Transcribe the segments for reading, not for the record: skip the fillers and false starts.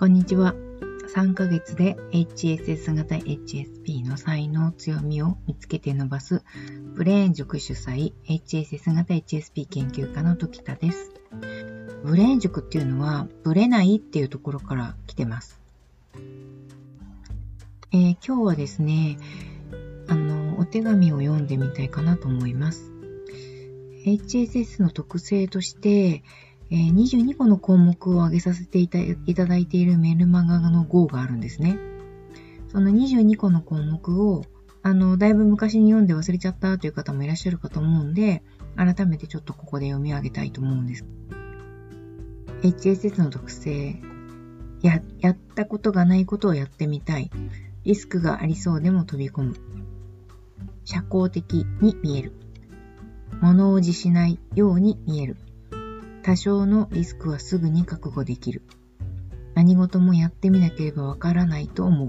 こんにちは。3ヶ月で HSS 型 HSP の才能・強みを見つけて伸ばすブレーン塾主催 HSS 型 HSP 研究家の時田です。ブレーン塾っていうのはブレないっていうところから来てます。今日はですね、お手紙を読んでみたいかなと思います。HSS の特性として22個の項目を挙げさせていただいているメルマガの号があるんですね。その22個の項目をだいぶ昔に読んで忘れちゃったという方もいらっしゃるかと思うんで、改めてちょっとここで読み上げたいと思うんです。HSS の特性。やったことがないことをやってみたい。リスクがありそうでも飛び込む。社交的に見える。物おじしないように見える。多少のリスクはすぐに覚悟できる。何事もやってみなければわからないと思う。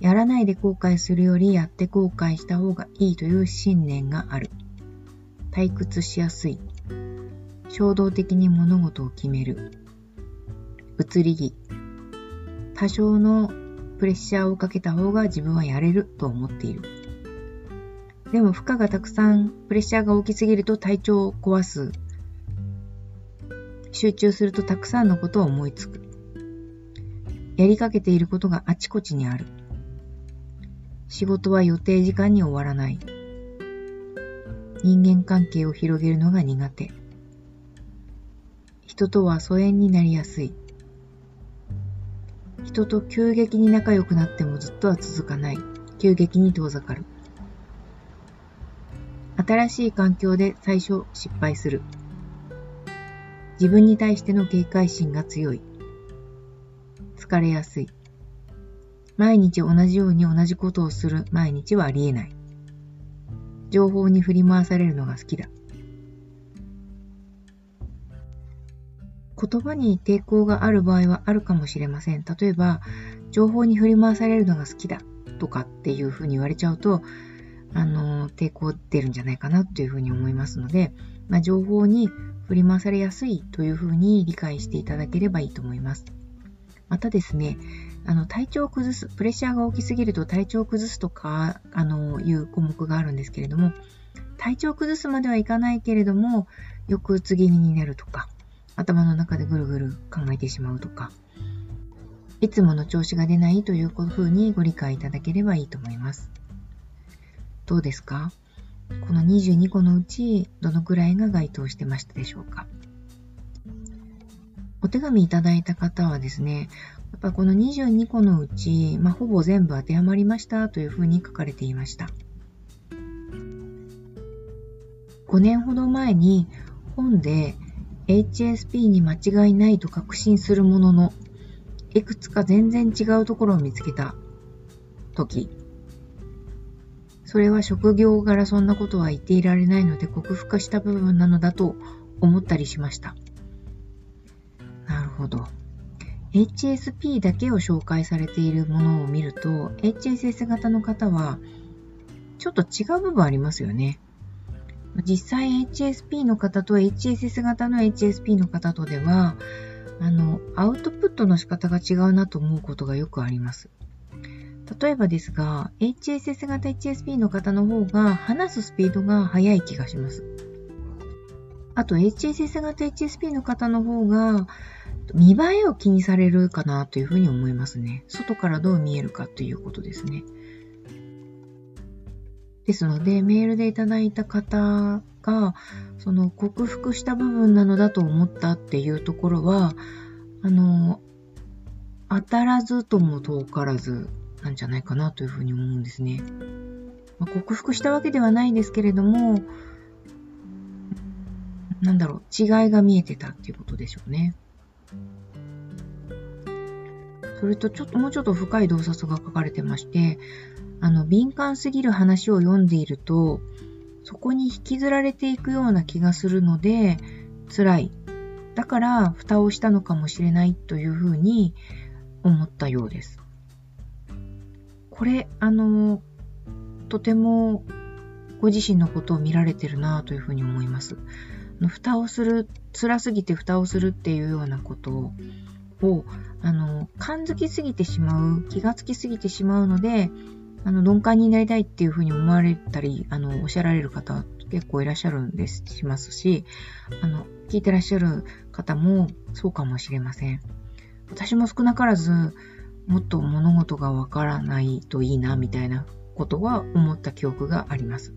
やらないで後悔するよりやって後悔した方がいいという信念がある。退屈しやすい。衝動的に物事を決める。移り気。多少のプレッシャーをかけた方が自分はやれると思っている。でも負荷がたくさん、プレッシャーが大きすぎると体調を壊す。集中するとたくさんのことを思いつく。やりかけていることがあちこちにある。仕事は予定時間に終わらない。人間関係を広げるのが苦手。人とは疎遠になりやすい。人と急激に仲良くなってもずっとは続かない。急激に遠ざかる。新しい環境で最初失敗する。自分に対しての警戒心が強い。疲れやすい。毎日同じように同じことをする毎日はありえない。情報に振り回されるのが好きだ。言葉に抵抗がある場合はあるかもしれません。例えば、情報に振り回されるのが好きだとかっていうふうに言われちゃうと、抵抗出るんじゃないかなというふうに思いますので、情報に振り回されやすいというふうに理解していただければいいと思います。またですね、体調を崩す、プレッシャーが大きすぎると体調を崩すとか、いう項目があるんですけれども、体調を崩すまではいかないけれども、抑うつ気味になるとか、頭の中でぐるぐる考えてしまうとか、いつもの調子が出ないというふうにご理解いただければいいと思います。どうですか？この22個のうちどのくらいが該当してましたでしょうか。お手紙いただいた方はですね、やっぱこの22個のうち、ほぼ全部当てはまりましたというふうに書かれていました。5年ほど前に本で HSP に間違いないと確信するものの、いくつか全然違うところを見つけた時、それは職業柄そんなことは言っていられないので克服した部分なのだと思ったりしました。なるほど。HSP だけを紹介されているものを見ると、HSS 型の方はちょっと違う部分ありますよね。実際 HSP の方と HSS 型の HSP の方とでは、アウトプットの仕方が違うなと思うことがよくあります。例えばですが、HSS 型 HSP の方の方が話すスピードが速い気がします。あと HSS 型 HSP の方の方が見栄えを気にされるかなというふうに思いますね。外からどう見えるかということですね。ですので、メールでいただいた方が、その克服した部分なのだと思ったっていうところは、当たらずとも遠からず、なんじゃないかなというふうに思うんですね。克服したわけではないですけれども、違いが見えてたっていうことでしょうね。それともうちょっと深い洞察が書かれてまして、敏感すぎる話を読んでいると、そこに引きずられていくような気がするので、辛い。だから、蓋をしたのかもしれないというふうに思ったようです。これ、とてもご自身のことを見られてるなというふうに思います。蓋をする、辛すぎて蓋をするっていうようなこと構感づきすぎてしまう、気がつきすぎてしまうので、鈍感になりたいっていうふうに思われたり、おっしゃられる方結構いらっしゃるんです、しますし、聞いてらっしゃる方もそうかもしれません。私も少なからず、もっと物事がわからないといいな、みたいなことは思った記憶があります。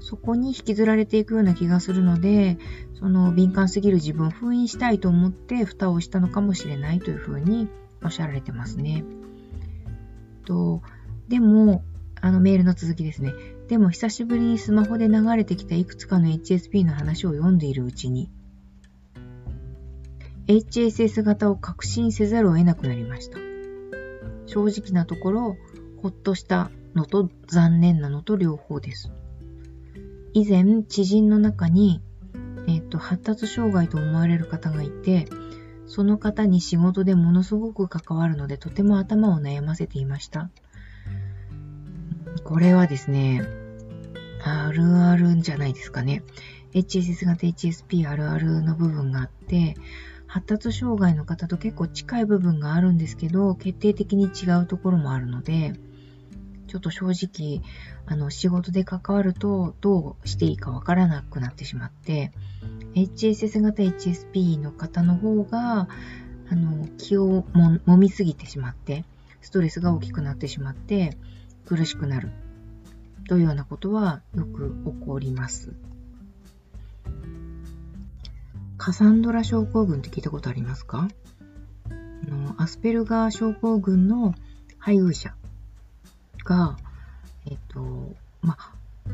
そこに引きずられていくような気がするので、その敏感すぎる自分を封印したいと思って蓋をしたのかもしれないというふうにおっしゃられてますね。でも、メールの続きですね。でも久しぶりにスマホで流れてきたいくつかの HSP の話を読んでいるうちに、HSS 型を確信せざるを得なくなりました。正直なところ、ほっとしたのと残念なのと両方です。以前、知人の中に、発達障害と思われる方がいて、その方に仕事でものすごく関わるので、とても頭を悩ませていました。これはですね、あるあるんじゃないですかね。HSS 型 HSP あるあるの部分があって、発達障害の方と結構近い部分があるんですけど、決定的に違うところもあるので、ちょっと正直、仕事で関わるとどうしていいかわからなくなってしまって、HSS 型 HSP の方の方が、気を揉みすぎてしまって、ストレスが大きくなってしまって、苦しくなるというようなことはよく起こります。カサンドラ症候群って聞いたことありますか？アスペルガー症候群の配偶者が、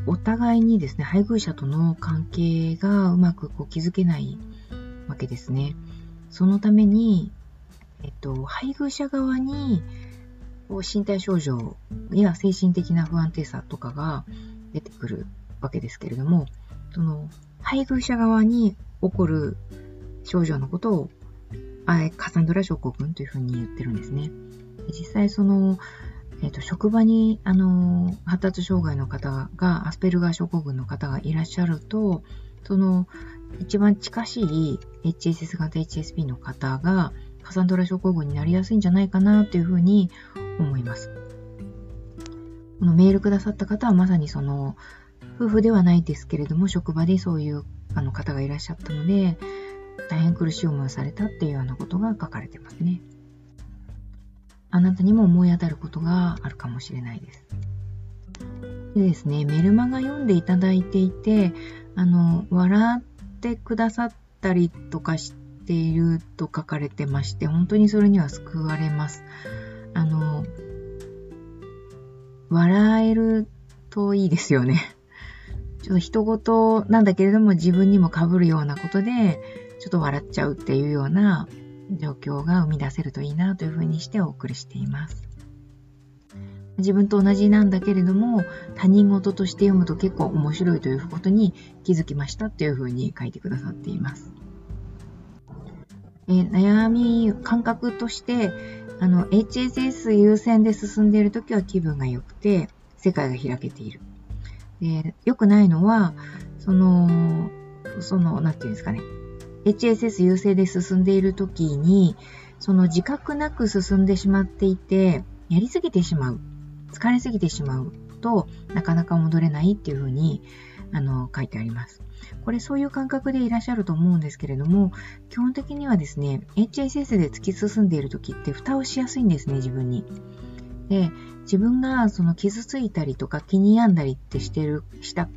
お互いにですね、配偶者との関係がうまく築けないわけですね。そのために、配偶者側に身体症状や精神的な不安定さとかが出てくるわけですけれども、その配偶者側に起こる症状のことをカサンドラ症候群というふうに言ってるんですね。実際その職場に発達障害の方がアスペルガー症候群の方がいらっしゃると、その一番近しい HSS 型 HSP の方がカサンドラ症候群になりやすいんじゃないかなというふうに思います。このメールくださった方はまさにその夫婦ではないですけれども、職場でそういう方がいらっしゃったので、大変苦しい思いをされたっていうようなことが書かれてますね。あなたにも思い当たることがあるかもしれないです。でですね、メルマガ読んでいただいていて、笑ってくださったりとかしていると書かれてまして、本当にそれには救われます。笑えるといいですよね。ちょっと人事なんだけれども、自分にも被るようなことで、ちょっと笑っちゃうっていうような、状況が生み出せるといいなというふうにしてお送りしています。自分と同じなんだけれども、他人事として読むと結構面白いということに気づきましたというふうに書いてくださっています。悩み、感覚として、HSS 優先で進んでいるときは気分が良くて、世界が開けている。良くないのは、なんていうんですかね。HSS 優勢で進んでいるときに、その自覚なく進んでしまっていて、やりすぎてしまう、疲れすぎてしまうと、なかなか戻れないっていうふうに書いてあります。これそういう感覚でいらっしゃると思うんですけれども、基本的にはですね、HSS で突き進んでいるときって蓋をしやすいんですね、自分に。で、自分がその傷ついたりとか気に病んだりってした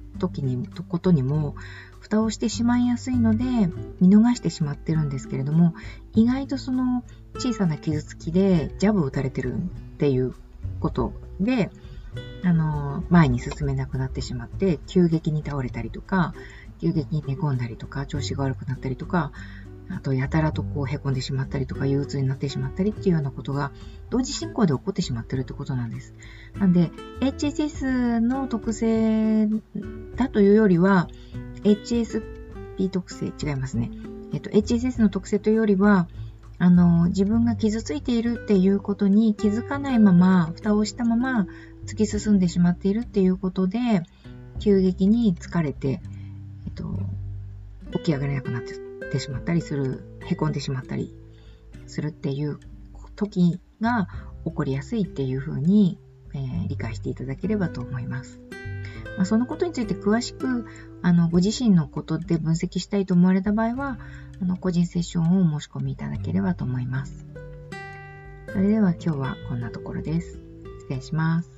ことにも、蓋をしてしまいやすいので見逃してしまってるんですけれども、意外とその小さな傷つきでジャブを打たれてるっていうことで前に進めなくなってしまって、急激に倒れたりとか、急激に寝込んだりとか、調子が悪くなったりとか、あとやたらとへこんでしまったりとか、憂鬱になってしまったりっていうようなことが同時進行で起こってしまってるってことなんです。なんで HSS の特性だというよりは、HSP 特性、違いますね。HSS の特性というよりは、自分が傷ついているっていうことに気づかないまま、蓋をしたまま突き進んでしまっているっていうことで、急激に疲れて、起き上がれなくなってしまったりする、へこんでしまったりするっていう時が起こりやすいっていうふうに、理解していただければと思います。まあ、そのことについて詳しくご自身のことで分析したいと思われた場合は個人セッションをお申し込みいただければと思います。それでは今日はこんなところです。失礼します。